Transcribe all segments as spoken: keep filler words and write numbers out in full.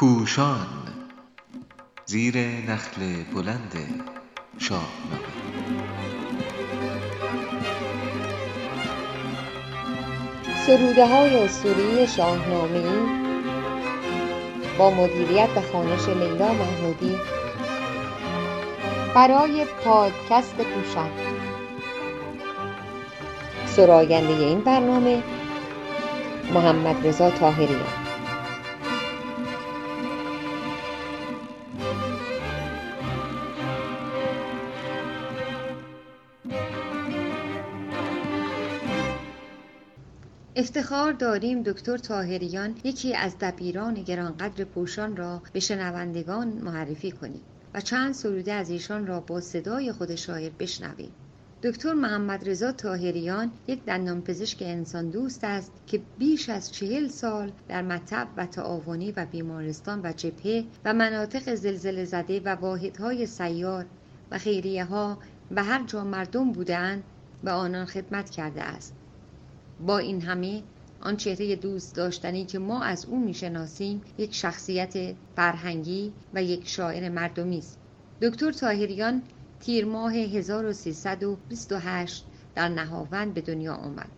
پوشان زیر نخل بلند شاهنامی. سروده‌های اسطوره‌ای شاهنامی با مدیریت و خوانش لیلا محمودی برای پادکست پوشان. سراینده این برنامه محمد رضا طاهریان. افتخار داریم دکتر طاهریان یکی از دبیران گرانقدر پوشان را به شنوندگان معرفی کنیم و چند سروده از ایشان را با صدای خود شاعر بشنویم. دکتر محمد رضا طاهریان یک دندانپزشک انسان دوست است که بیش از چهل سال در مطب و تعاونی و بیمارستان و جبهه و مناطق زلزله زده و واحدهای سیار و خیریه ها و هر جا مردم بودند به آنان خدمت کرده است. با این همه آن چهره دوست داشتنی که ما از او میشناسیم یک شخصیت فرهنگی و یک شاعر مردمی است. دکتر طاهریان تیر ماه هزار و سیصد و بیست و هشت در نهاوند به دنیا آمد.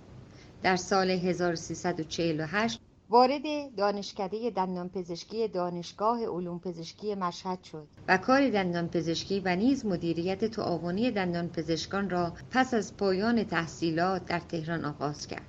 در سال هزار و سیصد و چهل و هشت وارد دانشکده دندانپزشکی دانشگاه علوم پزشکی مشهد شد و کار دندانپزشکی و نیز مدیریت تعاونی دندانپزشکان را پس از پایان تحصیلات در تهران آغاز کرد.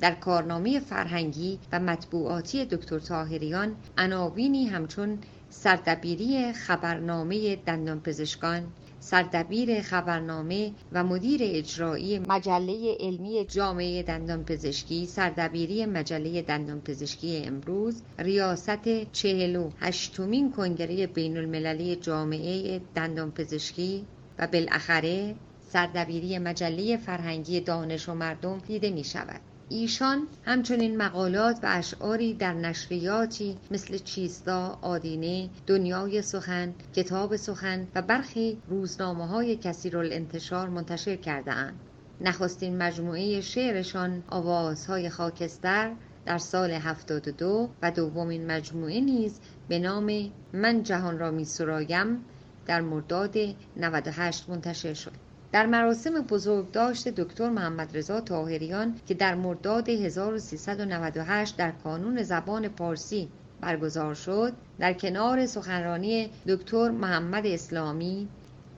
در کارنامه فرهنگی و مطبوعاتی دکتر طاهریان عناوینی همچون سردبیری خبرنامه دندانپزشکان، سردبیر خبرنامه و مدیر اجرایی مجله علمی جامعه دندانپزشکی، سردبیری مجله دندانپزشکی امروز، ریاست چهل و هشتمین کنگره بین المللی جامعه دندانپزشکی و بالاخره سردبیری مجله فرهنگی دانش و مردم دیده می شود. ایشان همچنین مقالات و اشعاری در نشریاتی مثل چیستا، آدینه، دنیای سخن، کتاب سخن و برخی روزنامه‌های کثیرالانتشار منتشر کرده‌اند. نخستین مجموعه شعرشان آوازهای خاکستر در سال هفتاد و دو و دومین مجموعه نیز به نام من جهان را می‌سرایم در مرداد نود و هشت منتشر شد. در مراسم بزرگداشت دکتر محمد رضا طاهریان که در مرداد هزار و سیصد و نود و هشت در کانون زبان پارسی برگزار شد، در کنار سخنرانی دکتر محمد اسلامی،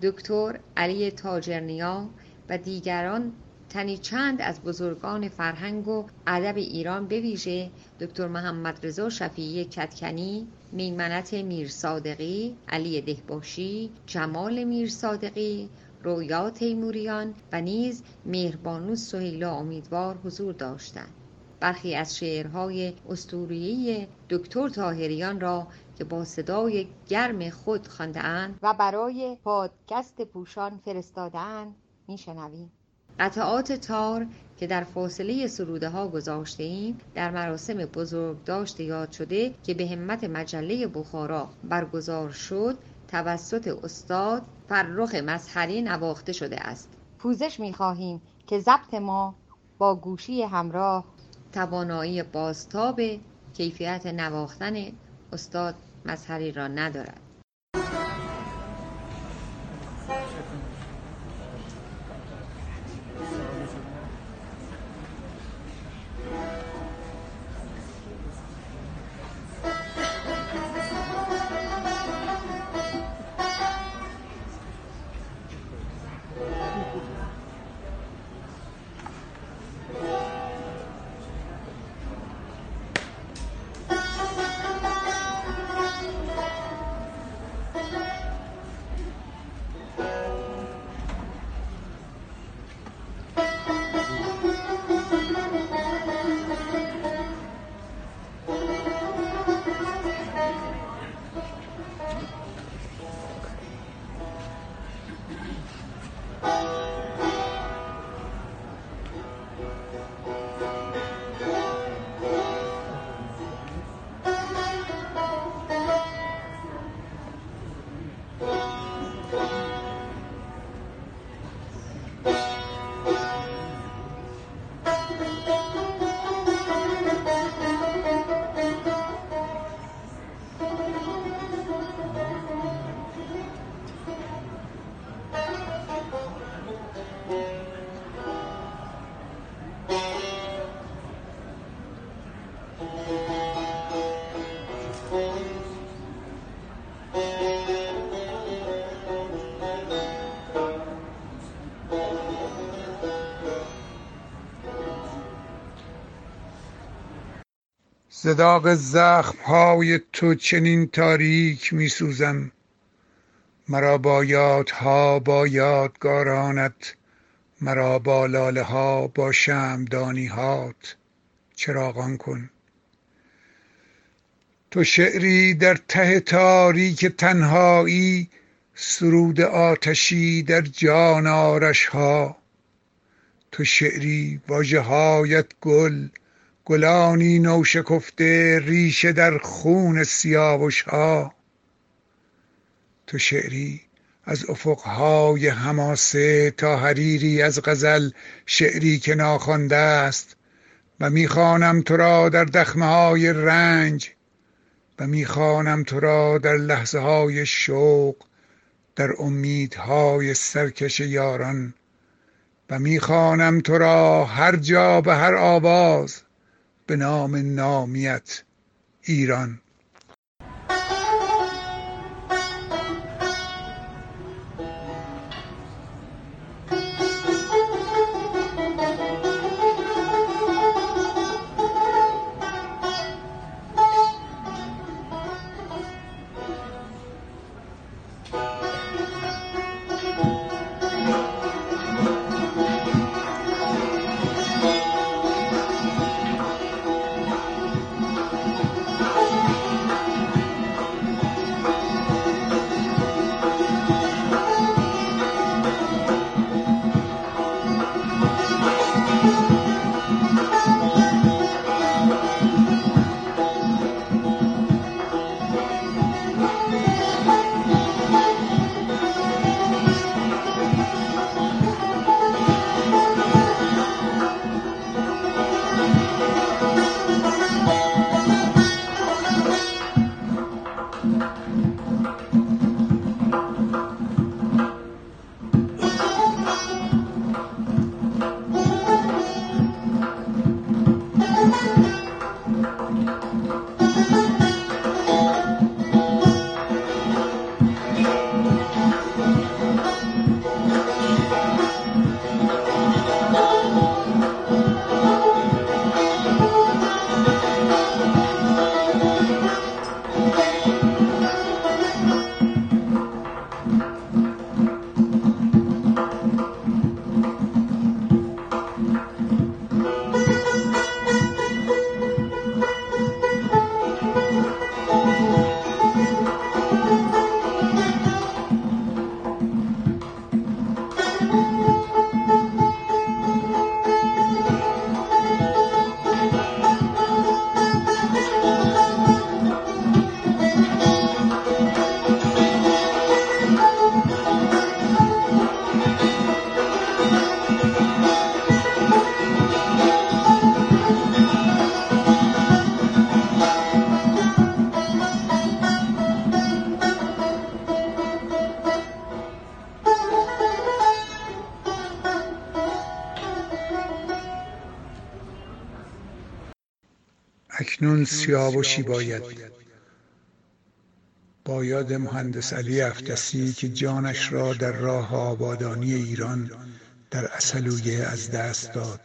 دکتر علی تاجرنیا و دیگران تنی چند از بزرگان فرهنگ و ادب ایران به ویژه دکتر محمد رضا شفیعی کتکنی، میمنت میرصادقی، علی دهباشی، جمال میرصادقی، رویا تیموریان و نیز مهربانوس سهیلا امیدوار حضور داشتند. برخی از شعرهای اسطوره‌ای دکتر طاهریان را که با صدای گرم خود خوانده‌اند و برای پادکست پوشان فرستاده‌اند می‌شنویم. قطعات تار که در فاصله سروده‌ها گذاشته‌ایم در مراسم بزرگداشت یاد شده که به همت مجله بخارا برگزار شد توسط استاد فر روح مژهری نواخته شده است. پوزش می‌خواهیم که ضبط ما با گوشی همراه توانایی بازتاب کیفیت نواختن استاد مژهری را ندارد. ز داغ زخم‌های تو چنین تاریک می‌سوزم، مرا با یادها با یادگارانت، مرا با لاله‌ها با شمعدانی‌هات چراغان کن. تو شعری در ته تاریک تنهایی، سرود آتشی در جان آرش‌ها. تو شعری واژه‌هایت گل، گلانی نوشکفته ریشه در خون سیاوش‌ها. تو شعری از افقهای حماسه تا حریری از غزل، شعری که ناخوانده است و میخوانم تو را در دخمه‌های رنج، و میخوانم تو را در لحظه‌های شوق، در امیدهای سرکش یاران، و میخوانم تو را هر جا به هر آواز به نام نامیت ایران. اکنون سیاوشی باید با یاد مهندس علی افتسی که جانش را در راه آبادانی ایران در عسلویه از دست داد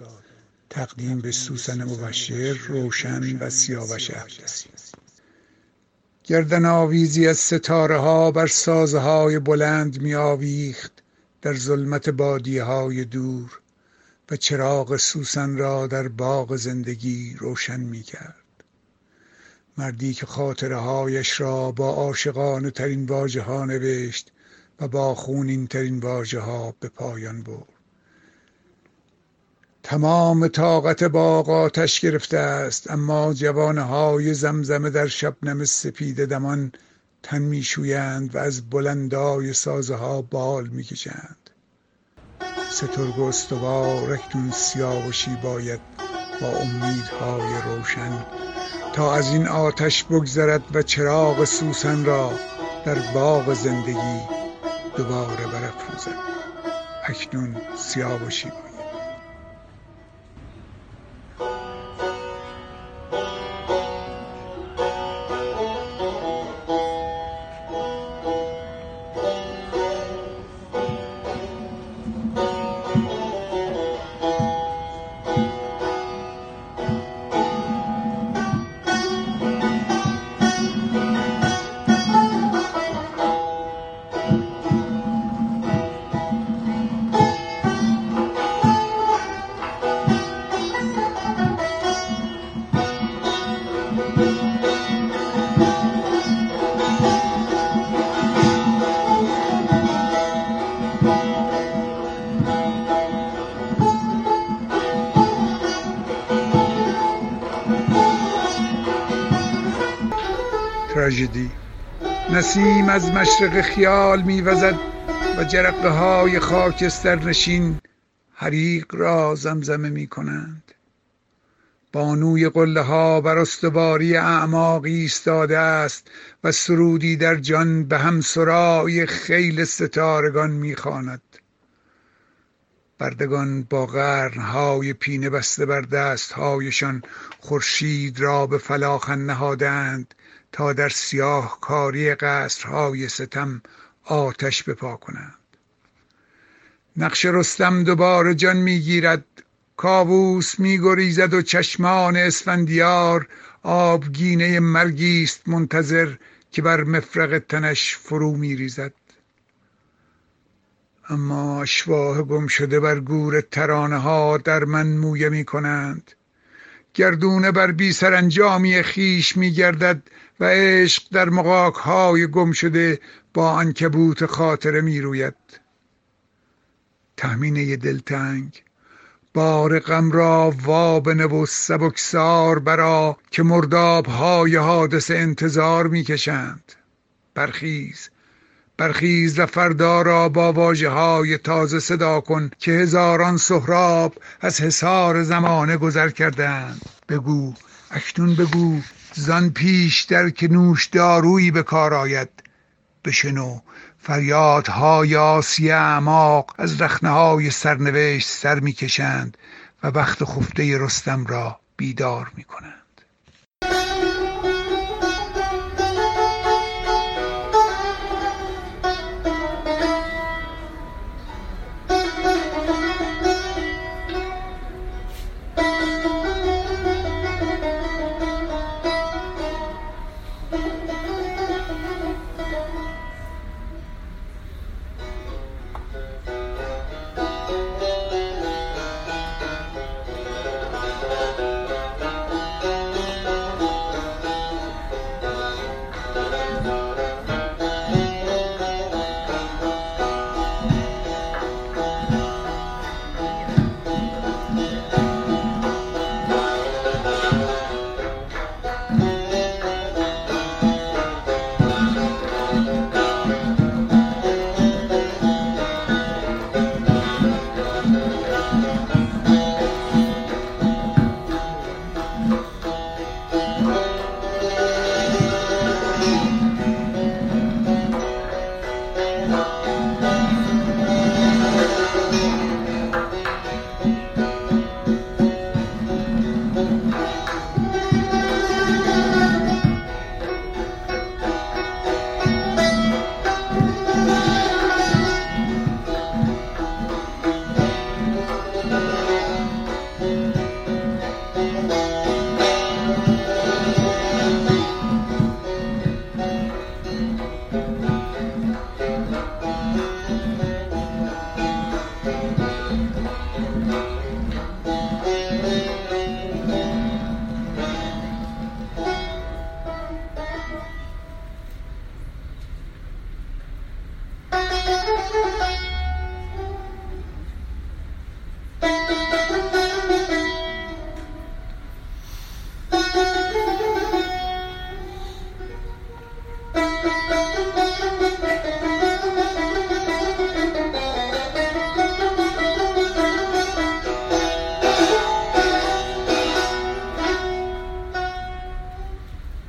تقدیم به سوسن مبشر روشن و سیاوش افتسی. گردن آویزی از ستاره ها بر سازهای بلند می آویخت در ظلمت بادیه های دور و چراغ سوسن را در باغ زندگی روشن می کرد. مردی که خاطره هایش را با عاشقانه ترین واژه ها نوشت و با خونین ترین واژه ها به پایان برد. تمام طاقت باغ آتش گرفته است، اما جوانه های زمزمه در شبنم سپید دمان تن می شویند و از بلندای سازه ها بال می کشند. سترگ استوار اکنون سیاوشی باید با امیدهای روشن تا از این آتش بگذرد و چراغ سوسن را در باغ زندگی دوباره برافروزد. اکنون سیاوشی باید. تراژدی. نسیم از مشرق خیال می‌وزد و جرقه‌های خاکستر نشین حریق را زمزمه می‌کنند. بانوی قله‌ها بر استواری اعماقی ایستاده است و سرودی در جان به همسرای خیل ستارگان می‌خواند. بردگان با قرن‌های پینه بسته بر دست‌هایشان خورشید را به فلاخن نهادند تا در سیاه کاری قصرهای ستم آتش بپا کنند. نقش رستم دوباره جان می‌گیرد، کاووس می‌گریزد و چشمان اسفندیار آبگینه مرگی است منتظر که بر مفرق تنش فرو می‌ریزد. اما اشواه گم شده بر گور ترانه ها در من مویه می کنند. گردونه بر بی سرانجامی خیش می گردد و عشق در مغاک های گم شده با عنکبوت خاطره می روید. تهمینه دلتنگ بار غم را وابنه و سبکسار برا که مرداب های حادثه انتظار می کشند. برخیز برخیز و فردا را با واژه‌های تازه صدا کن که هزاران سهراب از حصار زمانه گذر کردند. بگو اکنون بگو زان پیش در که نوش دارویی به کار آید. بشنو فریادهای آسیه اعماق از رخنه‌های سرنوشت سر می‌کشند و بخت خفته رستم را بیدار می‌کنند.